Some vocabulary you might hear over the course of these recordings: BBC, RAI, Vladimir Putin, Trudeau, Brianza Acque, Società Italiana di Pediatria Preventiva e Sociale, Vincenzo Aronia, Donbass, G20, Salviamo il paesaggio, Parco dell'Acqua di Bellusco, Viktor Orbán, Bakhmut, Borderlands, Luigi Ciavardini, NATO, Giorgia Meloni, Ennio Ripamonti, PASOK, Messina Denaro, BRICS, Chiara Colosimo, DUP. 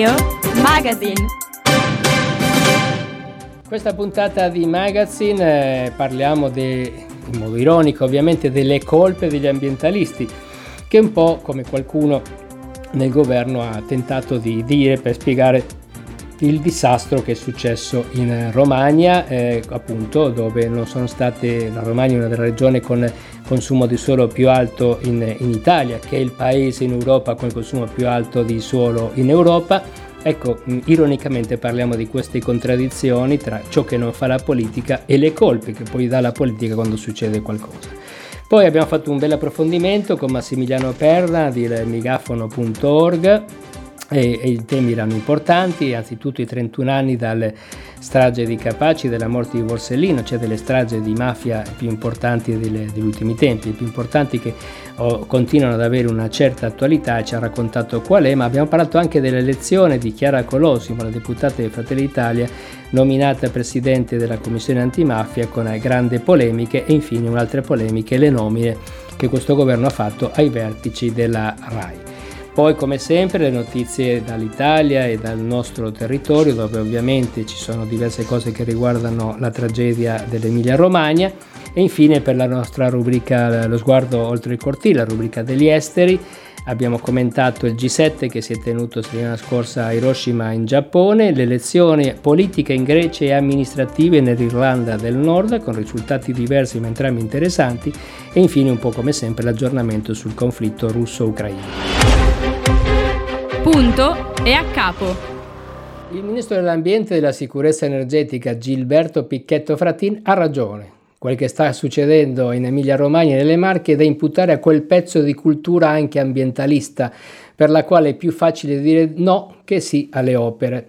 Radio Magazine. Questa puntata di Magazine parliamo in modo ironico ovviamente delle colpe degli ambientalisti, che un po' come qualcuno nel governo ha tentato di dire per spiegare il disastro che è successo in Romagna, appunto, dove non sono state, la Romagna è una delle regioni con consumo di suolo più alto in Italia, che è il paese in Europa con il consumo più alto di suolo in Europa. Ecco, ironicamente parliamo di queste contraddizioni tra ciò che non fa la politica e le colpe che poi dà la politica quando succede qualcosa. Poi abbiamo fatto un bel approfondimento con Massimiliano Perna di ilmegafono.org e i temi erano importanti, anzitutto i 31 anni dalle strage di Capaci, della morte di Borsellino, cioè delle strage di mafia più importanti degli ultimi tempi, più importanti che continuano ad avere una certa attualità, e ci ha raccontato qual è, ma abbiamo parlato anche dell'elezione di Chiara Colosimo, la deputata di Fratelli d'Italia, nominata presidente della commissione antimafia, con grandi polemiche, e infine un'altra polemica, le nomine che questo governo ha fatto ai vertici della RAI. Poi, come sempre, le notizie dall'Italia e dal nostro territorio, dove ovviamente ci sono diverse cose che riguardano la tragedia dell'Emilia-Romagna. E infine, per la nostra rubrica Lo sguardo oltre il cortile, la rubrica degli esteri, abbiamo commentato il G7 che si è tenuto settimana scorsa a Hiroshima in Giappone, le elezioni politiche in Grecia e amministrative nell'Irlanda del Nord, con risultati diversi ma entrambi interessanti, e infine, un po' come sempre, l'aggiornamento sul conflitto russo-ucraino. Punto e a capo. Il ministro dell'Ambiente e della Sicurezza Energetica Gilberto Picchetto Fratin ha ragione. Quel che sta succedendo in Emilia-Romagna e nelle Marche è da imputare a quel pezzo di cultura anche ambientalista, per la quale è più facile dire no che sì alle opere.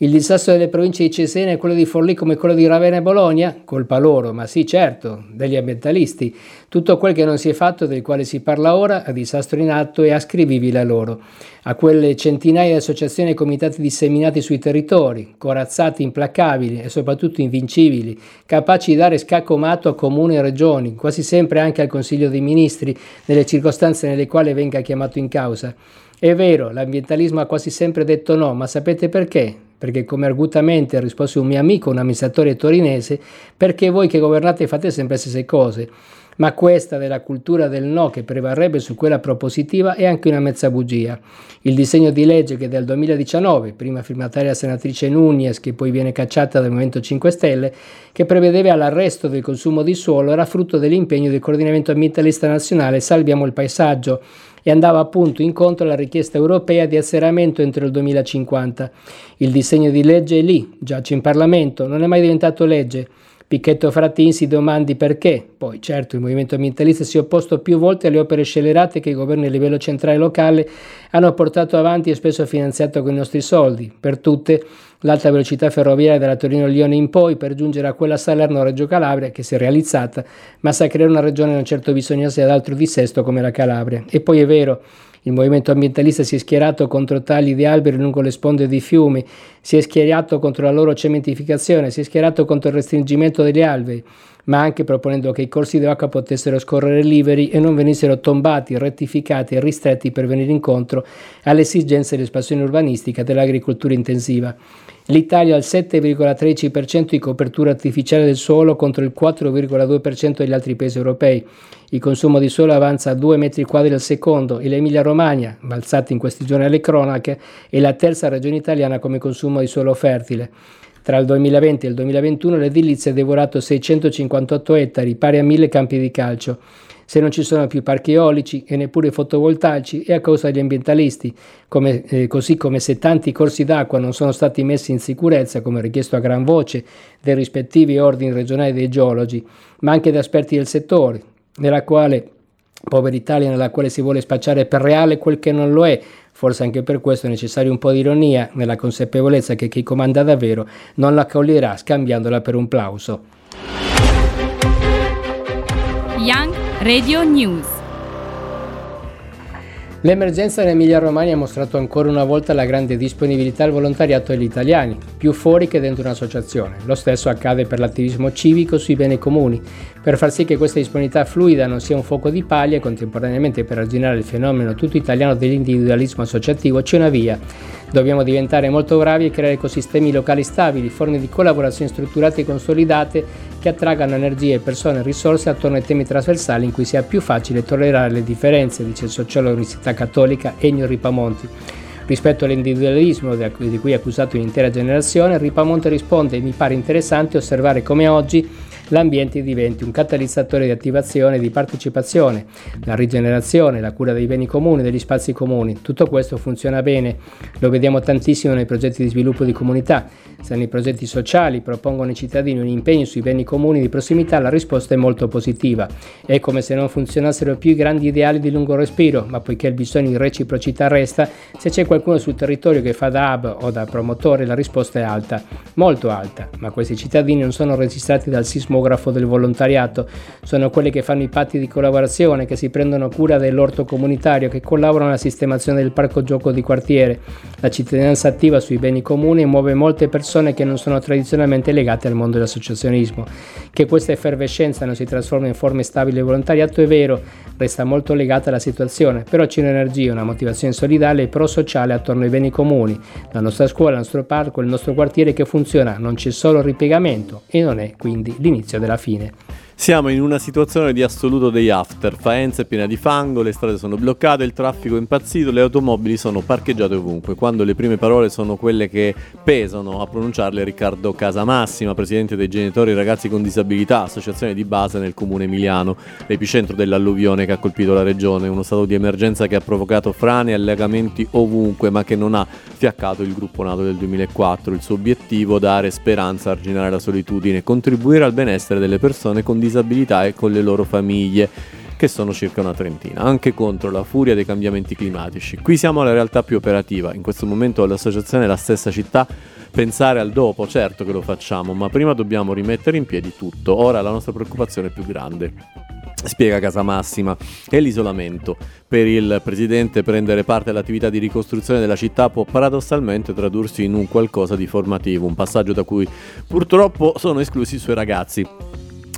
Il disastro delle province di Cesena e quello di Forlì come quello di Ravenna e Bologna? Colpa loro, ma sì, certo, degli ambientalisti. Tutto quel che non si è fatto, del quale si parla ora, è disastro in atto e ascrivibile a loro. A quelle centinaia di associazioni e comitati disseminati sui territori, corazzati, implacabili e soprattutto invincibili, capaci di dare scacco matto a comuni e regioni, quasi sempre anche al Consiglio dei Ministri, nelle circostanze nelle quali venga chiamato in causa. È vero, l'ambientalismo ha quasi sempre detto no, ma sapete perché? Perché, come argutamente ha risposto un mio amico, un amministratore torinese, perché voi che governate fate sempre le stesse cose. Ma questa della cultura del no che prevarrebbe su quella propositiva è anche una mezza bugia. Il disegno di legge che dal 2019, prima firmataria la senatrice Nunez, che poi viene cacciata dal Movimento 5 Stelle, che prevedeva l'arresto del consumo di suolo, era frutto dell'impegno del coordinamento ambientalista nazionale Salviamo il paesaggio, e andava appunto incontro alla richiesta europea di azzeramento entro il 2050. Il disegno di legge è lì, giace in Parlamento, non è mai diventato legge. Picchetto Fratin si domandi perché. Poi, certo, il movimento ambientalista si è opposto più volte alle opere scellerate che i governi a livello centrale e locale hanno portato avanti e spesso finanziato con i nostri soldi. Per tutte, l'alta velocità ferroviaria dalla Torino-Lione in poi, per giungere a quella Salerno-Reggio Calabria, che si è realizzata, ma sa creare una regione non certo bisognosa ad altro dissesto come la Calabria. E poi è vero, il movimento ambientalista si è schierato contro tagli di alberi lungo le sponde di fiumi, si è schierato contro la loro cementificazione, si è schierato contro il restringimento degli alberi, ma anche proponendo che i corsi d'acqua potessero scorrere liberi e non venissero tombati, rettificati e ristretti per venire incontro alle esigenze dell'espansione urbanistica dell'agricoltura intensiva. L'Italia ha il 7,13% di copertura artificiale del suolo contro il 4,2% degli altri paesi europei. Il consumo di suolo avanza a 2 metri quadri al secondo e l'Emilia-Romagna, balzata in questi giorni alle cronache, è la terza regione italiana come consumo di suolo fertile. Tra il 2020 e il 2021 l'edilizia ha devorato 658 ettari, pari a 1000 campi di calcio. Se non ci sono più parchi eolici e neppure fotovoltaici è a causa degli ambientalisti, così come se tanti corsi d'acqua non sono stati messi in sicurezza, come richiesto a gran voce dai rispettivi ordini regionali dei geologi, ma anche da esperti del settore, nella quale povera Italia, nella quale si vuole spacciare per reale quel che non lo è. Forse anche per questo è necessario un po' di ironia, nella consapevolezza che chi comanda davvero non la accoglierà scambiandola per un plauso. Young Radio News. L'emergenza in Emilia-Romagna ha mostrato ancora una volta la grande disponibilità al volontariato degli italiani, più fuori che dentro un'associazione. Lo stesso accade per l'attivismo civico sui beni comuni. Per far sì che questa disponibilità fluida non sia un fuoco di paglia e contemporaneamente per arginare il fenomeno tutto italiano dell'individualismo associativo c'è una via. Dobbiamo diventare molto bravi e creare ecosistemi locali stabili, forme di collaborazione strutturate e consolidate che attraggano energie, persone e risorse attorno ai temi trasversali in cui sia più facile tollerare le differenze, dice il sociologo dell'Università Cattolica Ennio Ripamonti. Rispetto all'individualismo di cui è accusato un'intera generazione, Ripamonti risponde: mi pare interessante osservare come oggi l'ambiente diventi un catalizzatore di attivazione e di partecipazione, la rigenerazione, la cura dei beni comuni, degli spazi comuni. Tutto questo funziona bene, lo vediamo tantissimo nei progetti di sviluppo di comunità. Se nei progetti sociali propongono ai cittadini un impegno sui beni comuni di prossimità, la risposta è molto positiva. È come se non funzionassero più i grandi ideali di lungo respiro, ma poiché il bisogno di reciprocità resta, se c'è qualcuno sul territorio che fa da hub o da promotore, la risposta è alta, molto alta. Ma questi cittadini non sono registrati dal sismo del volontariato, sono quelli che fanno i patti di collaborazione, che si prendono cura dell'orto comunitario, che collaborano alla sistemazione del parco gioco di quartiere. La cittadinanza attiva sui beni comuni muove molte persone che non sono tradizionalmente legate al mondo dell'associazionismo. Che questa effervescenza non si trasforma in forme stabili di volontariato è vero, resta molto legata alla situazione, però c'è un'energia, una motivazione solidale e pro-sociale attorno ai beni comuni, la nostra scuola, il nostro parco, il nostro quartiere che funziona, non c'è solo ripiegamento e non è quindi l'inizio della fine. Siamo in una situazione di assoluto day after. Faenza è piena di fango, le strade sono bloccate, il traffico è impazzito, le automobili sono parcheggiate ovunque. Quando le prime parole sono quelle che pesano a pronunciarle Riccardo Casamassima, presidente dei Genitori e Ragazzi con Disabilità, associazione di base nel comune emiliano, l'epicentro dell'alluvione che ha colpito la regione, uno stato di emergenza che ha provocato frane e allagamenti ovunque, ma che non ha fiaccato il gruppo nato del 2004. Il suo obiettivo: dare speranza, arginare la solitudine, contribuire al benessere delle persone con disabilità e con le loro famiglie, che sono circa una trentina, anche contro la furia dei cambiamenti climatici. Qui siamo alla realtà più operativa. In questo momento l'associazione e la stessa città pensare al dopo, certo che lo facciamo, ma prima dobbiamo rimettere in piedi tutto. Ora la nostra preoccupazione è più grande, spiega Casamassima, è l'isolamento. Per il presidente prendere parte all'attività di ricostruzione della città può paradossalmente tradursi in un qualcosa di formativo, un passaggio da cui purtroppo sono esclusi i suoi ragazzi.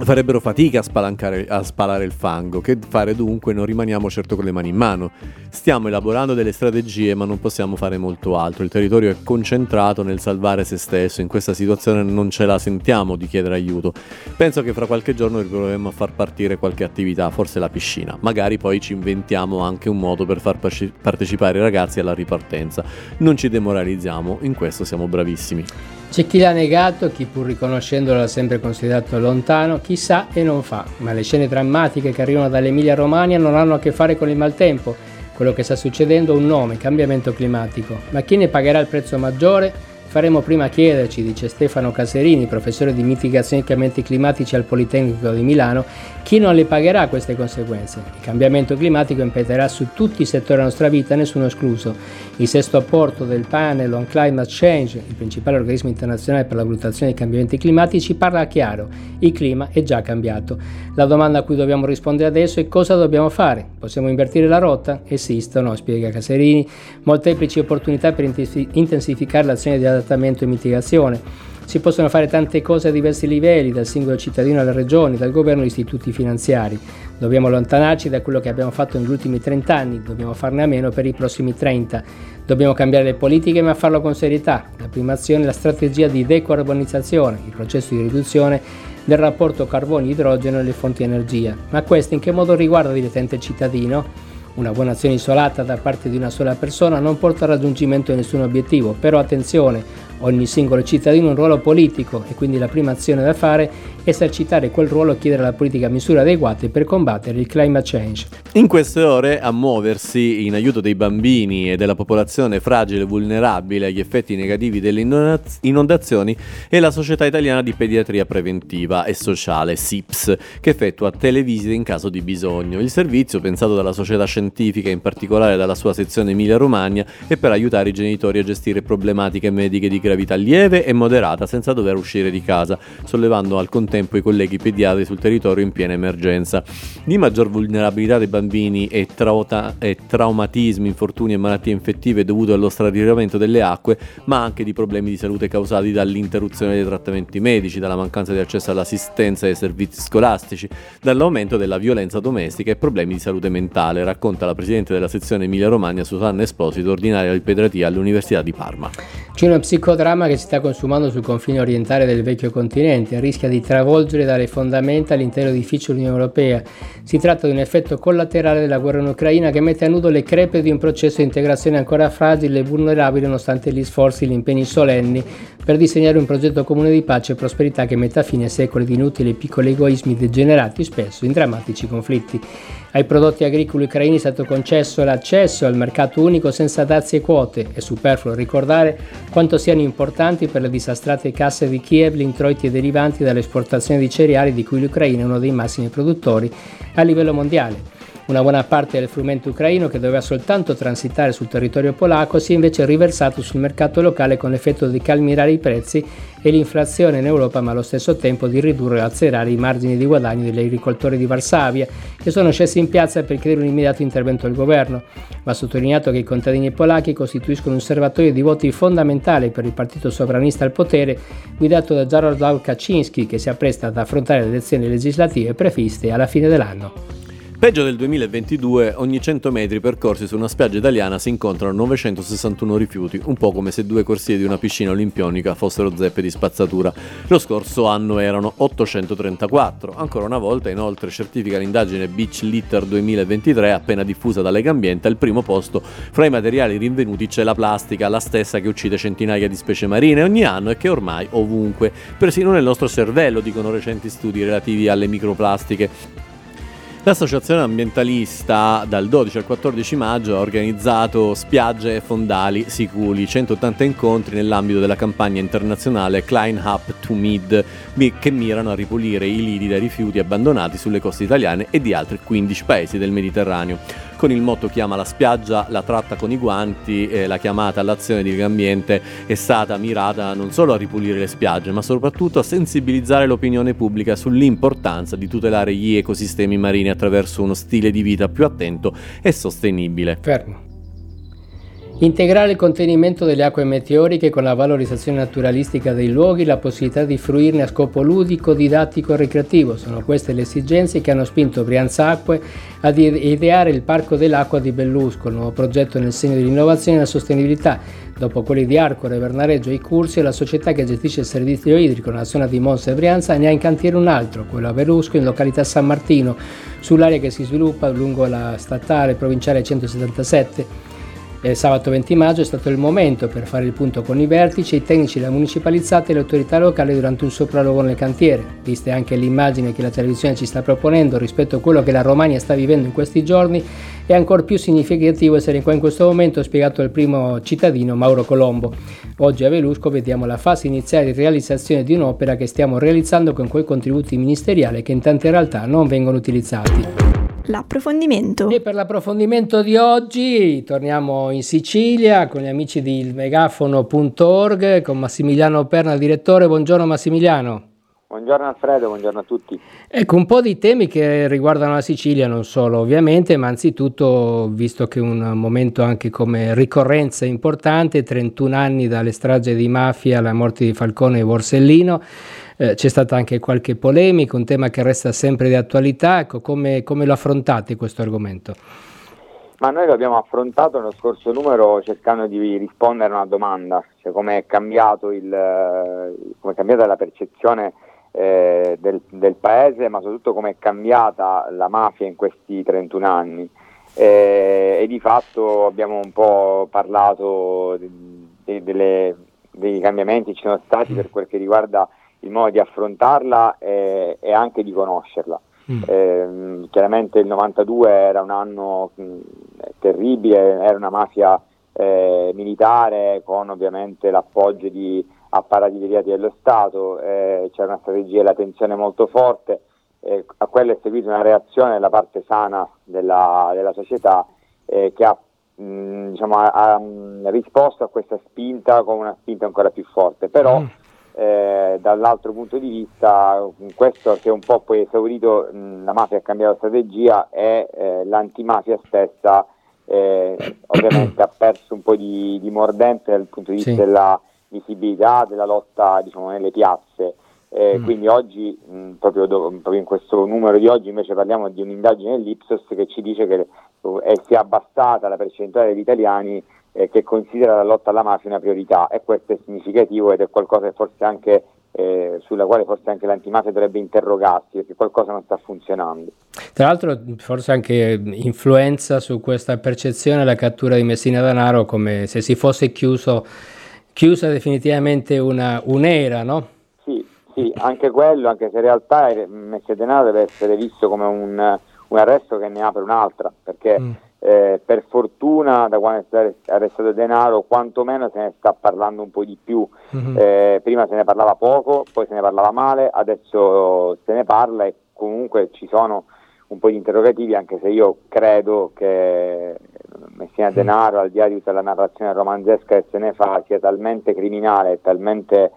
Farebbero fatica a spalare il fango. Che fare dunque? Non rimaniamo certo con le mani in mano. Stiamo elaborando delle strategie, ma non possiamo fare molto altro. Il territorio è concentrato nel salvare se stesso. In questa situazione non ce la sentiamo di chiedere aiuto. Penso che fra qualche giorno riproveremo a far partire qualche attività, forse la piscina. Magari poi ci inventiamo anche un modo per far partecipare i ragazzi alla ripartenza. Non ci demoralizziamo, in questo siamo bravissimi. C'è chi l'ha negato, chi pur riconoscendolo l'ha sempre considerato lontano, chi sa e non fa, ma le scene drammatiche che arrivano dall'Emilia-Romagna non hanno a che fare con il maltempo. Quello che sta succedendo ha un nome: cambiamento climatico. Ma chi ne pagherà il prezzo maggiore? Faremo prima a chiederci, dice Stefano Caserini, professore di mitigazione e cambiamenti climatici al Politecnico di Milano, chi non le pagherà queste conseguenze. Il cambiamento climatico impatterà su tutti i settori della nostra vita, nessuno escluso. Il sesto apporto del panel on climate change, il principale organismo internazionale per la valutazione dei cambiamenti climatici, parla chiaro: il clima è già cambiato. La domanda a cui dobbiamo rispondere adesso è: cosa dobbiamo fare? Possiamo invertire la rotta? Esistono, spiega Caserini, molteplici opportunità per intensificare l'azione di adattamento e mitigazione. Si possono fare tante cose a diversi livelli, dal singolo cittadino alle regioni, dal governo agli istituti finanziari. Dobbiamo allontanarci da quello che abbiamo fatto negli ultimi 30 anni, dobbiamo farne a meno per i prossimi 30. Dobbiamo cambiare le politiche, ma farlo con serietà. La prima azione è la strategia di decarbonizzazione, il processo di riduzione del rapporto carbonio-idrogeno e le fonti di energia. Ma questo in che modo riguarda direttamente il cittadino? Una buona azione isolata da parte di una sola persona non porta al raggiungimento di nessun obiettivo, però attenzione, ogni singolo cittadino ha un ruolo politico e quindi la prima azione da fare è esercitare quel ruolo e chiedere alla politica misure adeguate per combattere il climate change. In queste ore a muoversi in aiuto dei bambini e della popolazione fragile e vulnerabile agli effetti negativi delle inondazioni è la Società Italiana di Pediatria Preventiva e Sociale, SIPS, che effettua televisite in caso di bisogno. Il servizio, pensato dalla società scientifica, in particolare dalla sua sezione Emilia Romagna, è per aiutare i genitori a gestire problematiche mediche di gravità lieve e moderata senza dover uscire di casa, sollevando al contempo i colleghi pediatri sul territorio in piena emergenza. Di maggior vulnerabilità dei bambini e traumatismi, infortuni e malattie infettive dovute allo straripamento delle acque, ma anche di problemi di salute causati dall'interruzione dei trattamenti medici, dalla mancanza di accesso all'assistenza e ai servizi scolastici, dall'aumento della violenza domestica e problemi di salute mentale, racconta la presidente della sezione Emilia Romagna Susanna Esposito, ordinaria di pediatria all'Università di Parma. C'è uno psicodrama che si sta consumando sul confine orientale del vecchio continente, rischia di travolgere dalle fondamenta l'intero edificio dell'Unione Europea. Si tratta di un effetto collaterale della guerra in Ucraina che mette a nudo le crepe di un processo di integrazione ancora fragile e vulnerabile nonostante gli sforzi e gli impegni solenni per disegnare un progetto comune di pace e prosperità che metta fine a secoli di inutili e piccoli egoismi degenerati spesso in drammatici conflitti. Ai prodotti agricoli ucraini è stato concesso l'accesso al mercato unico senza dazi e quote. È superfluo ricordare quanto siano importanti per le disastrate casse di Kiev gli introiti derivanti dall'esportazione di cereali di cui l'Ucraina è uno dei massimi produttori a livello mondiale. Una buona parte del frumento ucraino, che doveva soltanto transitare sul territorio polacco, si è invece riversato sul mercato locale con l'effetto di calmierare i prezzi e l'inflazione in Europa, ma allo stesso tempo di ridurre e azzerare i margini di guadagno degli agricoltori di Varsavia, che sono scesi in piazza per chiedere un immediato intervento del governo. Va sottolineato che i contadini polacchi costituiscono un serbatoio di voti fondamentale per il partito sovranista al potere, guidato da Jarosław Kaczyński, che si appresta ad affrontare le elezioni legislative previste alla fine dell'anno. Peggio del 2022, ogni 100 metri percorsi su una spiaggia italiana si incontrano 961 rifiuti, un po' come se due corsie di una piscina olimpionica fossero zeppe di spazzatura. Lo scorso anno erano 834. Ancora una volta, inoltre, certifica l'indagine Beach Litter 2023, appena diffusa da Legambiente, al primo posto fra i materiali rinvenuti c'è la plastica, la stessa che uccide centinaia di specie marine ogni anno e che ormai ovunque, persino nel nostro cervello, dicono recenti studi relativi alle microplastiche. L'associazione ambientalista dal 12 al 14 maggio ha organizzato Spiagge e fondali sicuri, 180 incontri nell'ambito della campagna internazionale Clean Up to Mid, che mirano a ripulire i lidi dai rifiuti abbandonati sulle coste italiane e di altri 15 paesi del Mediterraneo. Con il motto Chiama la spiaggia, la tratta con i guanti, la chiamata all'azione di Legambiente è stata mirata non solo a ripulire le spiagge, ma soprattutto a sensibilizzare l'opinione pubblica sull'importanza di tutelare gli ecosistemi marini attraverso uno stile di vita più attento e sostenibile. Fermo. Integrare il contenimento delle acque meteoriche con la valorizzazione naturalistica dei luoghi, la possibilità di fruirne a scopo ludico, didattico e ricreativo. Sono queste le esigenze che hanno spinto Brianza Acque ad ideare il Parco dell'Acqua di Bellusco, un nuovo progetto nel segno dell'innovazione e della sostenibilità. Dopo quelli di Arcore, Vernareggio e i Cursi, la società che gestisce il servizio idrico nella zona di Monza e Brianza ne ha in cantiere un altro, quello a Bellusco, in località San Martino, sull'area che si sviluppa lungo la statale provinciale 177. Sabato 20 maggio è stato il momento per fare il punto con i vertici, i tecnici della municipalizzata e le autorità locali durante un sopralluogo nel cantiere. Viste anche l'immagine che la televisione ci sta proponendo rispetto a quello che la Romagna sta vivendo in questi giorni, è ancora più significativo essere qua in questo momento, ha spiegato il primo cittadino Mauro Colombo. Oggi a Bellusco vediamo la fase iniziale di realizzazione di un'opera che stiamo realizzando con quei contributi ministeriali che in tante realtà non vengono utilizzati. L'approfondimento. E per l'approfondimento di oggi torniamo in Sicilia con gli amici di ilmegafono.org con Massimiliano Perna, il direttore. Buongiorno Massimiliano. Buongiorno Alfredo, buongiorno a tutti. Ecco, un po' di temi che riguardano la Sicilia, non solo ovviamente, ma anzitutto, visto che è un momento anche come ricorrenza importante, 31 anni dalle stragi di mafia alla morte di Falcone e Borsellino, c'è stata anche qualche polemica, un tema che resta sempre di attualità. Ecco, come lo affrontate questo argomento? Ma noi lo abbiamo affrontato nello scorso numero cercando di rispondere a una domanda, cioè come è cambiata la percezione del paese, ma soprattutto come è cambiata la mafia in questi 31 anni. E di fatto abbiamo un po' parlato dei cambiamenti ci sono stati per quel che riguarda il modo di affrontarla e anche di conoscerla. Chiaramente il 92 era un anno terribile, era una mafia militare con ovviamente l'appoggio di apparati deviati dello Stato, c'era una strategia della tensione molto forte, a quello è seguita una reazione della parte sana della società che ha risposto a questa spinta con una spinta ancora più forte, però dall'altro punto di vista questo che un po' poi è esaurito, la mafia ha cambiato strategia e l'antimafia stessa ovviamente ha perso un po' di mordente dal punto di vista della visibilità, della lotta diciamo nelle piazze. Quindi oggi, proprio in questo numero di oggi, invece parliamo di un'indagine dell'Ipsos che ci dice che si è abbassata la percentuale degli italiani che considera la lotta alla mafia una priorità, e questo è significativo ed è qualcosa che forse anche sulla quale forse anche l'antimafia dovrebbe interrogarsi, perché qualcosa non sta funzionando. Tra l'altro forse anche influenza su questa percezione la cattura di Messina Denaro, come se si fosse chiusa definitivamente un'era, no? Sì, anche quello, anche se in realtà Messina Denaro deve essere visto come un arresto che ne apre un'altra, perché per fortuna da quando è stato arrestato Denaro quantomeno se ne sta parlando un po' di più. Prima se ne parlava poco, poi se ne parlava male, adesso se ne parla e comunque ci sono un po' di interrogativi, anche se io credo che Messina Denaro, al di là di tutta la narrazione romanzesca che se ne fa, sia talmente criminale, talmente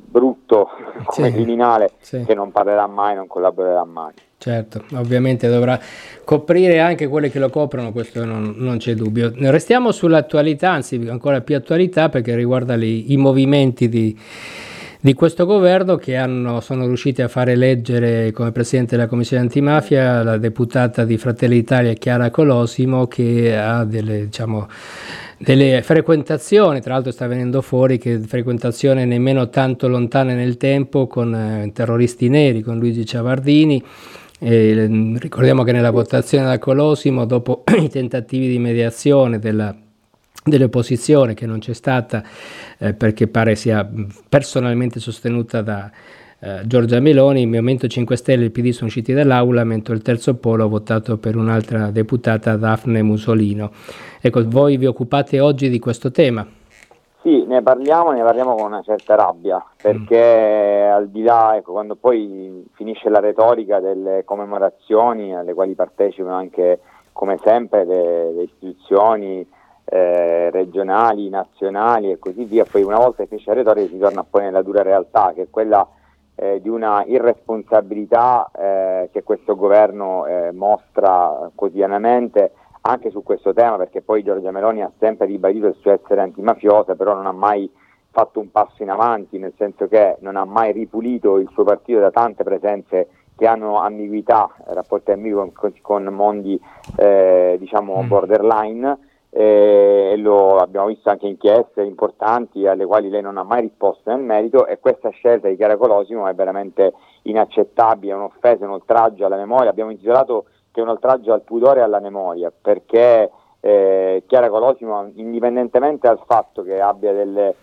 brutto come criminale che non parlerà mai, non collaborerà mai. Certo, ovviamente dovrà coprire anche quelle che lo coprono, questo non c'è dubbio. Restiamo sull'attualità, anzi ancora più attualità, perché riguarda i movimenti di questo governo che sono riusciti a fare eleggere come presidente della Commissione Antimafia la deputata di Fratelli Italia Chiara Colosimo, che ha delle frequentazioni, tra l'altro sta venendo fuori che frequentazione nemmeno tanto lontane nel tempo con terroristi neri, con Luigi Ciavardini. Ricordiamo che nella votazione da Colosimo, dopo i tentativi di mediazione dell'opposizione che non c'è stata, perché pare sia personalmente sostenuta da Giorgia Meloni, il Movimento 5 Stelle e il PD sono usciti dall'aula, mentre il Terzo Polo ha votato per un'altra deputata, Daphne Musolino. Ecco, voi vi occupate oggi di questo tema? Sì, ne parliamo con una certa rabbia, perché al di là, ecco, quando poi finisce la retorica delle commemorazioni alle quali partecipano anche come sempre le istituzioni regionali, nazionali e così via, poi una volta che finisce la retorica si torna poi nella dura realtà, che è quella di una irresponsabilità che questo governo mostra quotidianamente anche su questo tema, perché poi Giorgia Meloni ha sempre ribadito il suo essere antimafiosa, però non ha mai fatto un passo in avanti, nel senso che non ha mai ripulito il suo partito da tante presenze che hanno ambiguità, rapporti ambigui con mondi diciamo borderline, e lo abbiamo visto anche in inchieste importanti alle quali lei non ha mai risposto nel merito, e questa scelta di Chiara Colosimo è veramente inaccettabile, è un'offesa, un oltraggio alla memoria. Abbiamo intitolato che è un oltraggio al pudore e alla memoria, perché Chiara Colosimo, indipendentemente dal fatto che abbia dei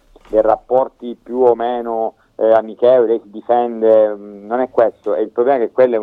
rapporti più o meno amichevoli, lei si difende, non è questo, è il problema che quella è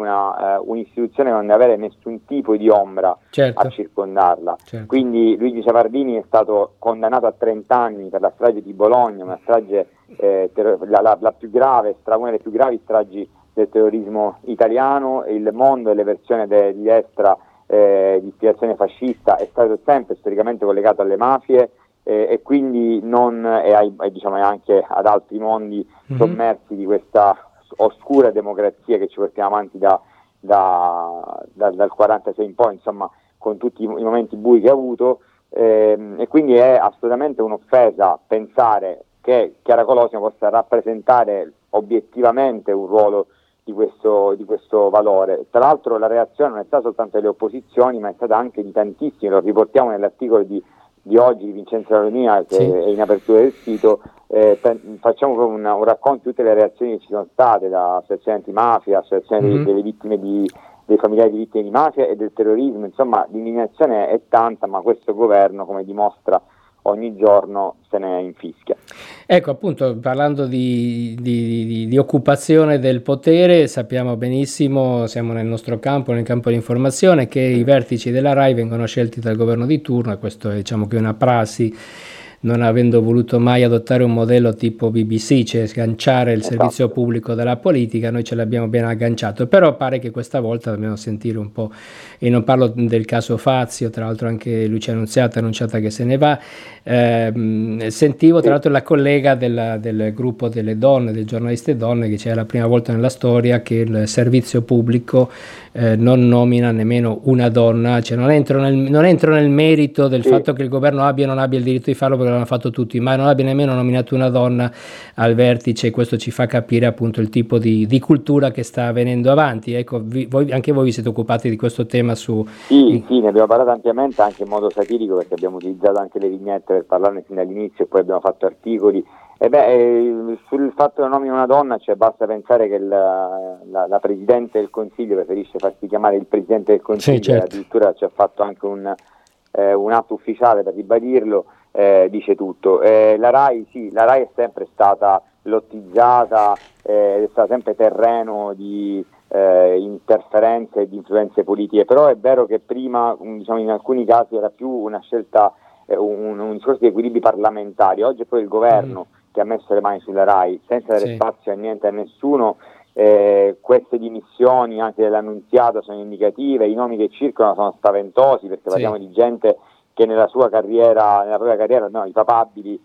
un'istituzione che non deve avere nessun tipo di ombra a circondarla. Quindi Luigi Ciavardini è stato condannato a 30 anni per la strage di Bologna, una strage la più grave, una delle più gravi stragi del terrorismo italiano. Il mondo e le versioni di destra di ispirazione fascista è stato sempre storicamente collegato alle mafie e quindi non e diciamo anche ad altri mondi sommersi di questa oscura democrazia che ci portiamo avanti dal 46 in poi, insomma, con tutti i momenti bui che ha avuto, e quindi è assolutamente un'offesa pensare che Chiara Colosimo possa rappresentare obiettivamente un ruolo di questo valore. Tra l'altro la reazione non è stata soltanto delle opposizioni, ma è stata anche di tantissimi, lo riportiamo nell'articolo di oggi di Vincenzo Aronia che è in apertura del sito, facciamo proprio un racconto di tutte le reazioni che ci sono state da associazioni antimafia, associazioni delle vittime dei familiari di vittime di mafia e del terrorismo. Insomma, l'indignazione è tanta, ma questo governo, come dimostra ogni giorno, se ne infischia. Ecco, appunto, parlando di occupazione del potere, sappiamo benissimo, siamo nel nostro campo, nel campo dell'informazione, che i vertici della RAI vengono scelti dal governo di turno, e questo è, diciamo, che è una prassi non avendo voluto mai adottare un modello tipo BBC, cioè sganciare il servizio pubblico dalla politica, noi ce l'abbiamo ben agganciato, però pare che questa volta dobbiamo sentire un po', e non parlo del caso Fazio, tra l'altro anche Lucia Annunziata che se ne va, sentivo tra l'altro la collega del gruppo delle donne, delle giornaliste donne, che c'è la prima volta nella storia che il servizio pubblico non nomina nemmeno una donna, cioè non entro nel merito del fatto che il governo abbia o non abbia il diritto di farlo, perché l'hanno fatto tutti, ma non abbia nemmeno nominato una donna al vertice. Questo ci fa capire appunto il tipo di cultura che sta venendo avanti. Ecco, anche voi vi siete occupati di questo tema su... Sì, ne abbiamo parlato ampiamente, anche in modo satirico, perché abbiamo utilizzato anche le vignette per parlarne sin dall'inizio, e poi abbiamo fatto articoli. Sul fatto che nomini una donna, cioè basta pensare che la Presidente del Consiglio preferisce farsi chiamare il Presidente del Consiglio, sì, certo. Addirittura ci ha fatto anche un atto ufficiale per ribadirlo, dice tutto. La RAI è sempre stata lottizzata, è stata sempre terreno di interferenze e di influenze politiche, però è vero che prima, diciamo, in alcuni casi era più una scelta, un discorso di equilibri parlamentari. Oggi è poi il governo che ha messo le mani sulla RAI, senza dare spazio a niente, a nessuno. Queste dimissioni anche dell'Annunziata sono indicative, i nomi che circolano sono spaventosi, perché parliamo di gente che nella propria carriera, no, i papabili,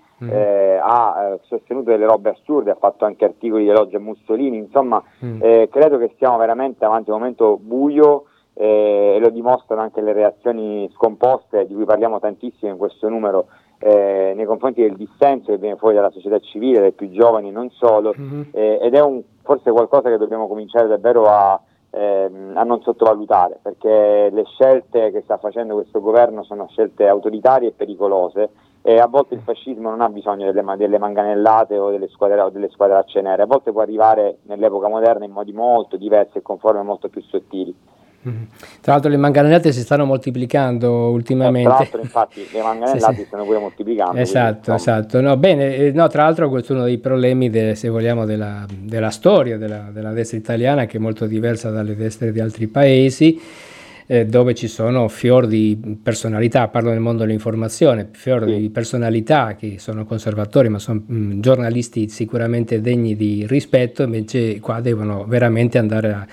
ha sostenuto delle robe assurde, ha fatto anche articoli di elogio a Mussolini, insomma, credo che stiamo veramente davanti a un momento buio, e lo dimostrano anche le reazioni scomposte di cui parliamo tantissimo in questo numero, nei confronti del dissenso che viene fuori dalla società civile, dai più giovani e non solo, ed è forse qualcosa che dobbiamo cominciare davvero a non sottovalutare, perché le scelte che sta facendo questo governo sono scelte autoritarie e pericolose, e a volte il fascismo non ha bisogno delle manganellate o delle squadracce nere, a volte può arrivare nell'epoca moderna in modi molto diversi e con forme molto più sottili. Tra l'altro le manganellate si stanno moltiplicando ultimamente. Tra l'altro, infatti, le manganellate si stanno pure moltiplicando. Esatto. No, bene, no, tra l'altro questo è uno dei problemi, se vogliamo, della storia della destra italiana, che è molto diversa dalle destre di altri paesi, dove ci sono fior di personalità, parlo nel mondo dell'informazione, di personalità che sono conservatori, ma sono giornalisti sicuramente degni di rispetto, invece qua devono veramente andare a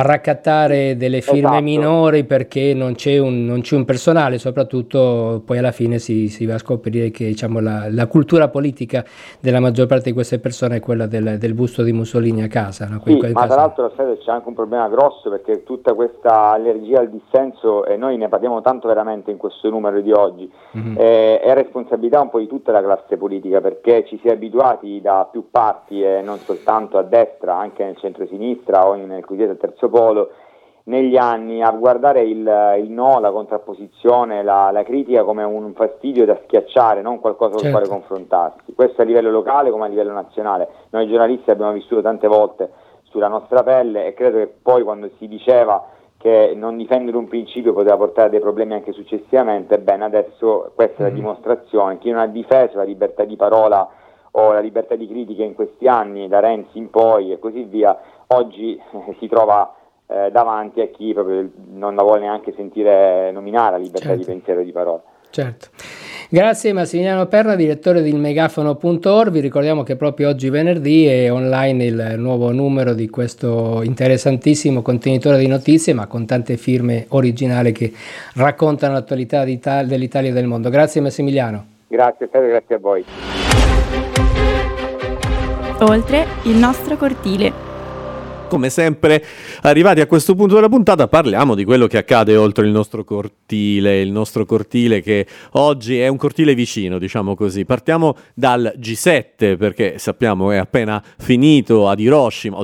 raccattare delle firme minori, perché non c'è un personale, soprattutto poi alla fine si va a scoprire che, diciamo, la cultura politica della maggior parte di queste persone è quella del busto di Mussolini a casa. No? Tra l'altro c'è anche un problema grosso, perché tutta questa allergia al dissenso, e noi ne parliamo tanto veramente in questo numero di oggi, è responsabilità un po' di tutta la classe politica, perché ci si è abituati da più parti, e non soltanto a destra, anche nel centro-sinistra o nel cosiddetto terzo polo, negli anni, a guardare il no, la contrapposizione, la critica come un fastidio da schiacciare, non qualcosa con quale confrontarsi. Questo a livello locale come a livello nazionale. Noi giornalisti abbiamo vissuto tante volte sulla nostra pelle, e credo che poi, quando si diceva che non difendere un principio poteva portare a dei problemi anche successivamente, bene, adesso questa è la dimostrazione. Chi non ha difeso la libertà di parola o la libertà di critica in questi anni, da Renzi in poi e così via, oggi si trova davanti a chi proprio non la vuole neanche sentire nominare, la libertà di pensiero e di parola. Certo. Grazie Massimiliano Perna, direttore di ilmegafono.org. Vi ricordiamo che proprio oggi venerdì è online il nuovo numero di questo interessantissimo contenitore di notizie, ma con tante firme originali che raccontano l'attualità dell'Italia e del mondo. Grazie Massimiliano. Grazie a te, grazie a voi. Oltre il nostro cortile. Come sempre, arrivati a questo punto della puntata, parliamo di quello che accade oltre il nostro cortile che oggi è un cortile vicino, diciamo così. Partiamo dal G7, perché sappiamo che è appena finito ad Hiroshima,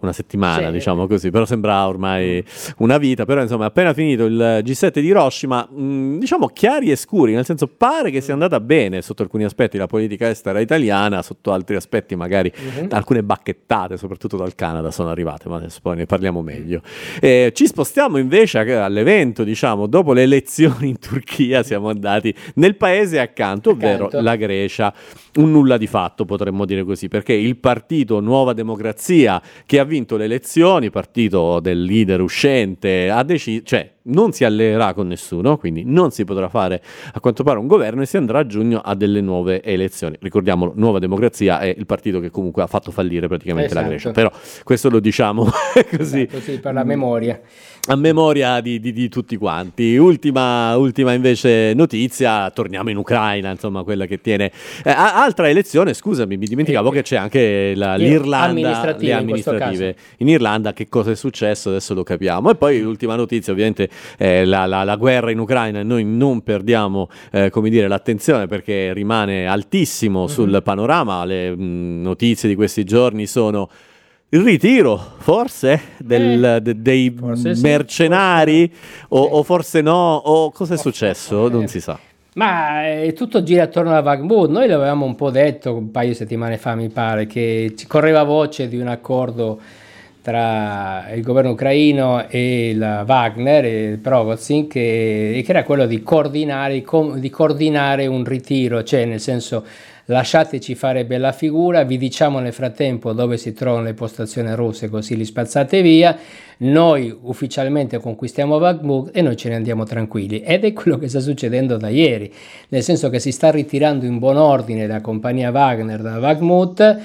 una settimana, diciamo così, però sembra ormai una vita, però insomma è appena finito il G7 di Hiroshima, diciamo chiari e scuri, nel senso pare che sia andata bene sotto alcuni aspetti la politica estera italiana, sotto altri aspetti magari alcune bacchettate, soprattutto dal Canada, sono arrivate. Ma adesso poi ne parliamo meglio. Ci spostiamo invece all'evento, diciamo, dopo le elezioni in Turchia siamo andati nel paese accanto, ovvero la Grecia. Un nulla di fatto, potremmo dire così, perché il partito Nuova Democrazia, che ha vinto le elezioni, partito del leader uscente, ha deciso, cioè non si alleerà con nessuno, quindi non si potrà fare a quanto pare un governo e si andrà a giugno a delle nuove elezioni. Ricordiamolo, Nuova Democrazia è il partito che comunque ha fatto fallire praticamente la Grecia, però questo lo diciamo così, esatto, sì, per la memoria. A memoria di tutti quanti. Ultima invece notizia, torniamo in Ucraina, insomma, quella che tiene altra elezione, scusami, mi dimenticavo che c'è anche l'Irlanda, amministrative, le amministrative in Irlanda. Che cosa è successo adesso lo capiamo. E poi l'ultima notizia ovviamente è la guerra in Ucraina, e noi non perdiamo l'attenzione, perché rimane altissimo sul panorama. Le notizie di questi giorni sono il ritiro forse dei forse mercenari, sì, o forse no, o cosa è successo, non si sa. Ma tutto gira attorno a Bakhmut. Noi l'avevamo un po' detto un paio di settimane fa, mi pare, che ci correva voce di un accordo tra il governo ucraino e la Wagner e il Prigozhin, che era quello di coordinare un ritiro, cioè nel senso: lasciateci fare bella figura, vi diciamo nel frattempo dove si trovano le postazioni russe, così li spazzate via, noi ufficialmente conquistiamo Bakhmut e noi ce ne andiamo tranquilli. Ed è quello che sta succedendo da ieri, nel senso che si sta ritirando in buon ordine la compagnia Wagner da Bakhmut,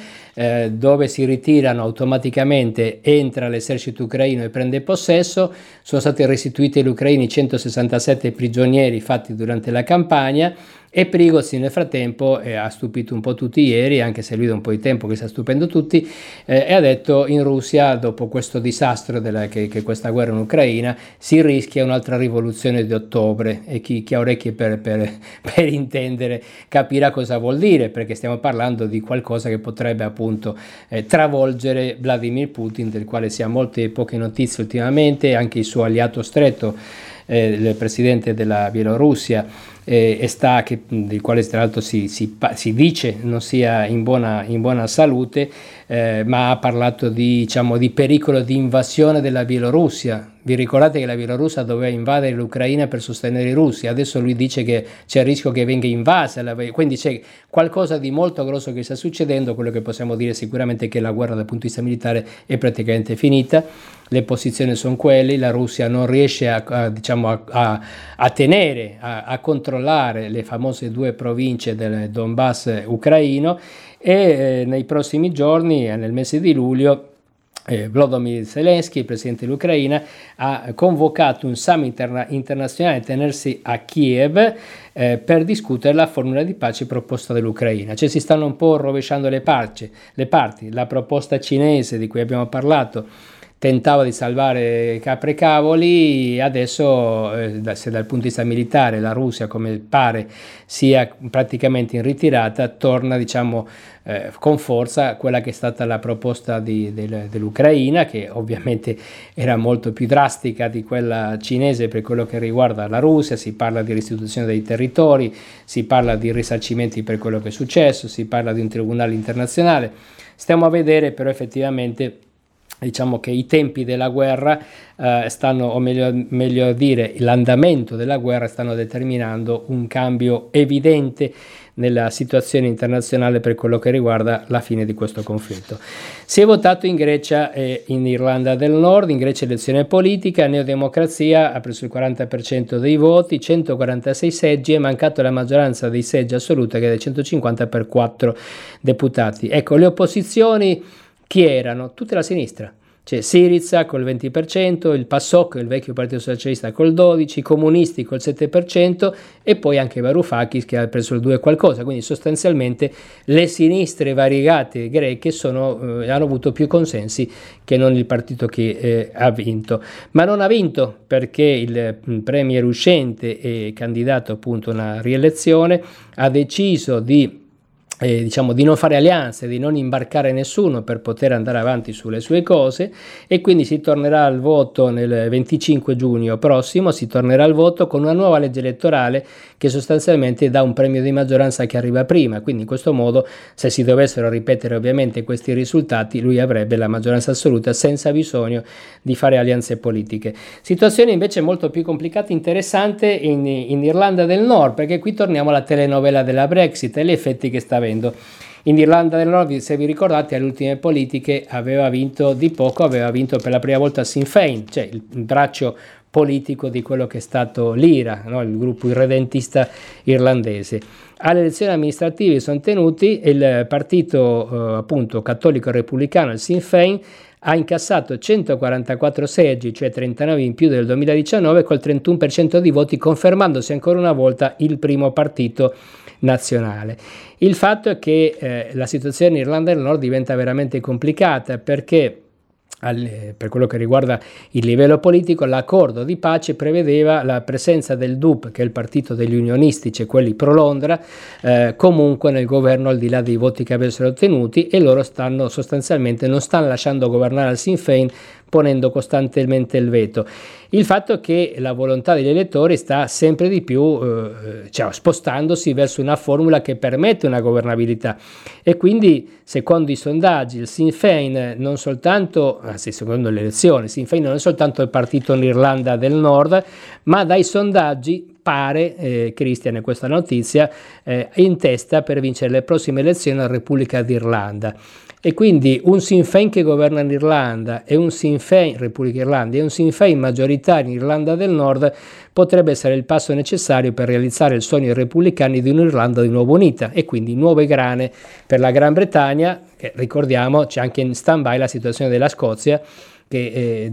dove si ritirano automaticamente, entra l'esercito ucraino e prende possesso. Sono stati restituiti agli ucraini 167 prigionieri fatti durante la campagna. E Prigozhin nel frattempo ha stupito un po' tutti ieri, anche se lui da un po' di tempo che sta stupendo tutti, e ha detto: in Russia, dopo questo disastro che questa guerra in Ucraina, si rischia un'altra rivoluzione di ottobre. E chi ha orecchie per intendere capirà cosa vuol dire, perché stiamo parlando di qualcosa che potrebbe appunto travolgere Vladimir Putin, del quale si ha molte poche notizie ultimamente. Anche il suo alleato stretto, il presidente della Bielorussia, del quale tra l'altro si dice non sia in buona salute, ma ha parlato di pericolo di invasione della Bielorussia. Vi ricordate che la Bielorussia doveva invadere l'Ucraina per sostenere i russi? Adesso lui dice che c'è il rischio che venga invasa, quindi c'è qualcosa di molto grosso che sta succedendo. Quello che possiamo dire sicuramente è che la guerra dal punto di vista militare è praticamente finita, le posizioni sono quelle, la Russia non riesce a tenere, a controllare le famose due province del Donbass ucraino, e nei prossimi giorni, nel mese di luglio, Volodymyr Zelensky, il presidente dell'Ucraina, ha convocato un summit internazionale a tenersi a Kiev per discutere la formula di pace proposta dall'Ucraina. Cioè si stanno un po' rovesciando le parti. La proposta cinese di cui abbiamo parlato tentava di salvare capre e cavoli, adesso se dal punto di vista militare la Russia, come pare, sia praticamente in ritirata, torna con forza quella che è stata la proposta dell'Ucraina, che ovviamente era molto più drastica di quella cinese per quello che riguarda la Russia. Si parla di restituzione dei territori, si parla di risarcimenti per quello che è successo, si parla di un tribunale internazionale. Stiamo a vedere, però effettivamente che i tempi della guerra l'andamento della guerra stanno determinando un cambio evidente nella situazione internazionale per quello che riguarda la fine di questo conflitto. Si è votato in Grecia e in Irlanda del Nord. In Grecia elezione politica, Neodemocrazia ha preso il 40% dei voti, 146 seggi, è mancata la maggioranza dei seggi assoluta, che è del 150 per 4 deputati. Ecco, le opposizioni chi erano? Tutta la sinistra. C'è Syriza col 20%, il PASOK, il vecchio Partito Socialista, col 12%, i comunisti col 7% e poi anche Varoufakis, che ha preso il 2 qualcosa. Quindi sostanzialmente le sinistre variegate greche hanno avuto più consensi che non il partito che ha vinto. Ma non ha vinto perché il premier uscente e candidato appunto a una rielezione ha deciso di non fare alleanze, di non imbarcare nessuno per poter andare avanti sulle sue cose, e quindi si tornerà al voto nel 25 giugno prossimo, si tornerà al voto con una nuova legge elettorale che sostanzialmente dà un premio di maggioranza che arriva prima. Quindi in questo modo, se si dovessero ripetere ovviamente questi risultati, lui avrebbe la maggioranza assoluta senza bisogno di fare alleanze politiche. Situazione invece molto più complicata e interessante in Irlanda del Nord, perché qui torniamo alla telenovela della Brexit e gli effetti che sta avendo. In Irlanda del Nord, se vi ricordate, alle ultime politiche aveva vinto per la prima volta Sinn Féin, cioè il braccio politico di quello che è stato l'IRA, no? Il gruppo irredentista irlandese. Alle elezioni amministrative sono tenuti il partito appunto cattolico repubblicano, il Sinn Féin, ha incassato 144 seggi, cioè 39 in più del 2019, col 31% di voti, confermandosi ancora una volta il primo partito nazionale. Il fatto è che la situazione in Irlanda del Nord diventa veramente complicata, perché per quello che riguarda il livello politico, l'accordo di pace prevedeva la presenza del DUP, che è il partito degli unionisti, cioè quelli pro Londra, comunque nel governo al di là dei voti che avessero ottenuti, e loro stanno sostanzialmente non stanno lasciando governare al Sinn Féin, ponendo costantemente il veto. Il fatto è che la volontà degli elettori sta sempre di più spostandosi verso una formula che permette una governabilità, e quindi secondo i sondaggi il Sinn Féin non soltanto, anzi secondo le elezioni, Sinn Féin non è soltanto il partito in Irlanda del Nord, ma dai sondaggi pare, Cristian, e questa notizia, in testa per vincere le prossime elezioni alla Repubblica d'Irlanda. E quindi un Sinn Féin che governa in Irlanda e un Sinn Féin, Repubblica Irlanda, e un Sinn Féin maggioritario in Irlanda del Nord potrebbe essere il passo necessario per realizzare il sogno ai repubblicani di un'Irlanda di nuovo unita, e quindi nuove grane per la Gran Bretagna, che ricordiamo c'è anche in stand-by la situazione della Scozia, che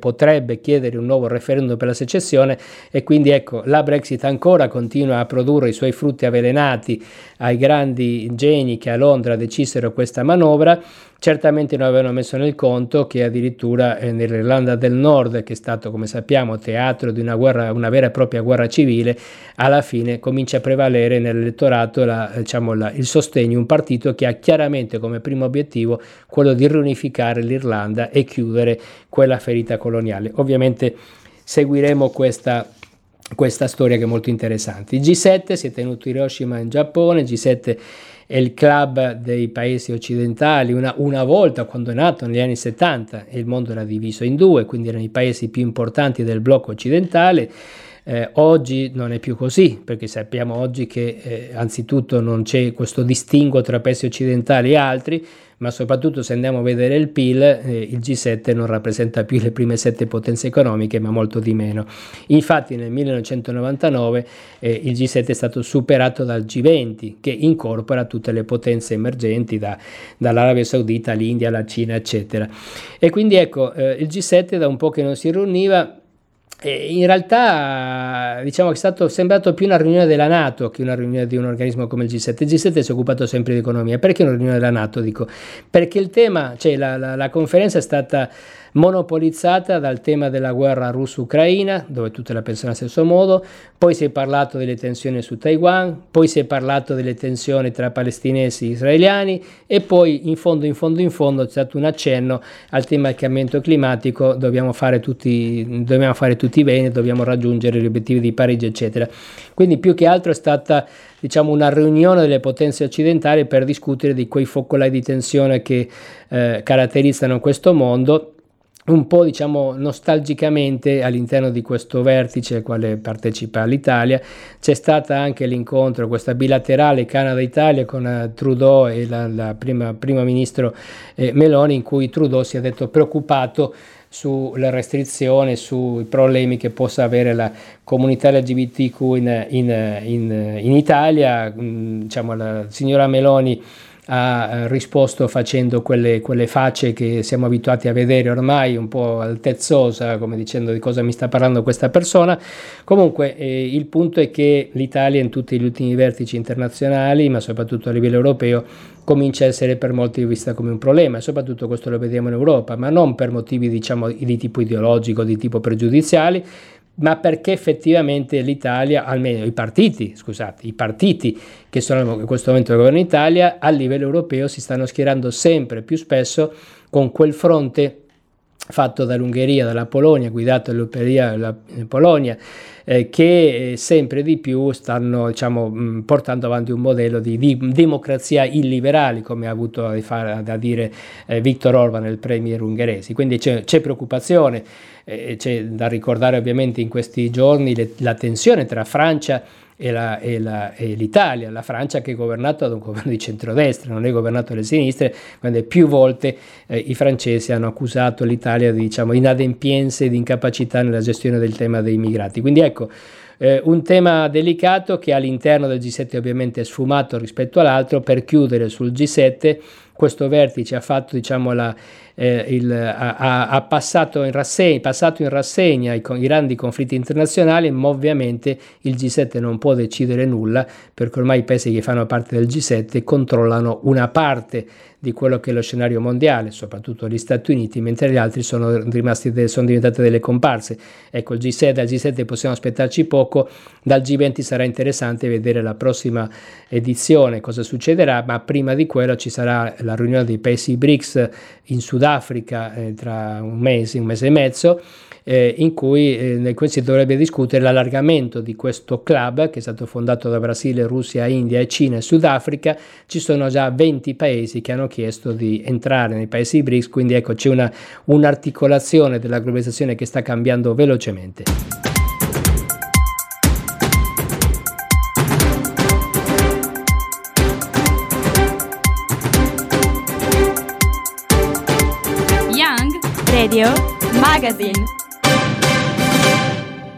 potrebbe chiedere un nuovo referendum per la secessione, e quindi ecco, la Brexit ancora continua a produrre i suoi frutti avvelenati ai grandi geni che a Londra decisero questa manovra. Certamente non avevano messo nel conto che addirittura nell'Irlanda del Nord, che è stato, come sappiamo, teatro di una guerra, una vera e propria guerra civile, alla fine comincia a prevalere nell'elettorato il sostegno di un partito che ha chiaramente come primo obiettivo quello di riunificare l'Irlanda e chiudere quella ferita coloniale. Ovviamente seguiremo questa storia, che è molto interessante. Il G7 si è tenuto Hiroshima in Giappone, il G7 è il club dei paesi occidentali. Una volta, quando è nato negli anni 70, il mondo era diviso in due, quindi erano i paesi più importanti del blocco occidentale. Oggi non è più così, perché sappiamo oggi che anzitutto non c'è questo distinguo tra paesi occidentali e altri, ma soprattutto se andiamo a vedere il PIL, il G7 non rappresenta più le prime 7 potenze economiche, ma molto di meno. Infatti nel 1999 il G7 è stato superato dal G20, che incorpora tutte le potenze emergenti, dall'Arabia Saudita all'India, alla Cina, eccetera. E quindi ecco, il G7 da un po' che non si riuniva. In realtà diciamo che è sembrato più una riunione della NATO che una riunione di un organismo come il G7. Il G7 si è occupato sempre di economia. Perché una riunione della NATO? Dico, perché il tema, cioè la conferenza è stata monopolizzata dal tema della guerra russo-ucraina, dove tutte la pensano allo stesso modo, poi si è parlato delle tensioni su Taiwan, poi si è parlato delle tensioni tra palestinesi e israeliani, e poi in fondo c'è stato un accenno al tema del cambiamento climatico, dobbiamo fare tutti bene, dobbiamo raggiungere gli obiettivi di Parigi, eccetera. Quindi più che altro è stata una riunione delle potenze occidentali per discutere di quei focolai di tensione che caratterizzano questo mondo, un po' nostalgicamente. All'interno di questo vertice al quale partecipa l'Italia c'è stata anche l'incontro, questa bilaterale Canada-Italia, con Trudeau e la prima ministro Meloni, in cui Trudeau si è detto preoccupato sulle restrizioni, sui problemi che possa avere la comunità LGBTQ in Italia. La signora Meloni ha risposto facendo quelle facce che siamo abituati a vedere ormai, un po' altezzosa, come dicendo: di cosa mi sta parlando questa persona? Comunque il punto è che l'Italia, in tutti gli ultimi vertici internazionali, ma soprattutto a livello europeo, comincia a essere per molti vista come un problema, e soprattutto questo lo vediamo in Europa, ma non per motivi di tipo ideologico, di tipo pregiudiziali, ma perché effettivamente l'Italia, almeno i partiti che sono in questo momento al governo in Italia, a livello europeo si stanno schierando sempre più spesso con quel fronte fatto dall'Ungheria, dalla Polonia, guidato dall'Ungheria e dalla Polonia, che sempre di più stanno portando avanti un modello di democrazia illiberale, come ha avuto da dire Viktor Orbán, il premier ungherese. Quindi c'è preoccupazione, c'è da ricordare ovviamente in questi giorni la tensione tra Francia e l'Italia, la Francia che è governata da un governo di centrodestra, non è governato dalle sinistre, quindi più volte i francesi hanno accusato l'Italia di inadempienza e di incapacità nella gestione del tema dei migrati. Quindi ecco, un tema delicato che all'interno del G7 ovviamente è sfumato rispetto all'altro. Per chiudere sul G7, questo vertice ha fatto, passato in rassegna i grandi conflitti internazionali, ma ovviamente il G7 non può decidere nulla, perché ormai i paesi che fanno parte del G7 controllano una parte di quello che è lo scenario mondiale, soprattutto gli Stati Uniti, mentre gli altri sono diventate delle comparse. Ecco, dal G7 possiamo aspettarci poco, dal G20 sarà interessante vedere la prossima edizione, cosa succederà, ma prima di quello ci sarà la riunione dei paesi BRICS in Sudafrica tra un mese e mezzo, in cui si dovrebbe discutere l'allargamento di questo club che è stato fondato da Brasile, Russia, India e Cina e Sudafrica. Ci sono già 20 paesi che hanno chiesto di entrare nei paesi BRICS, quindi ecco, c'è un'articolazione della globalizzazione che sta cambiando velocemente. Young Radio Magazine.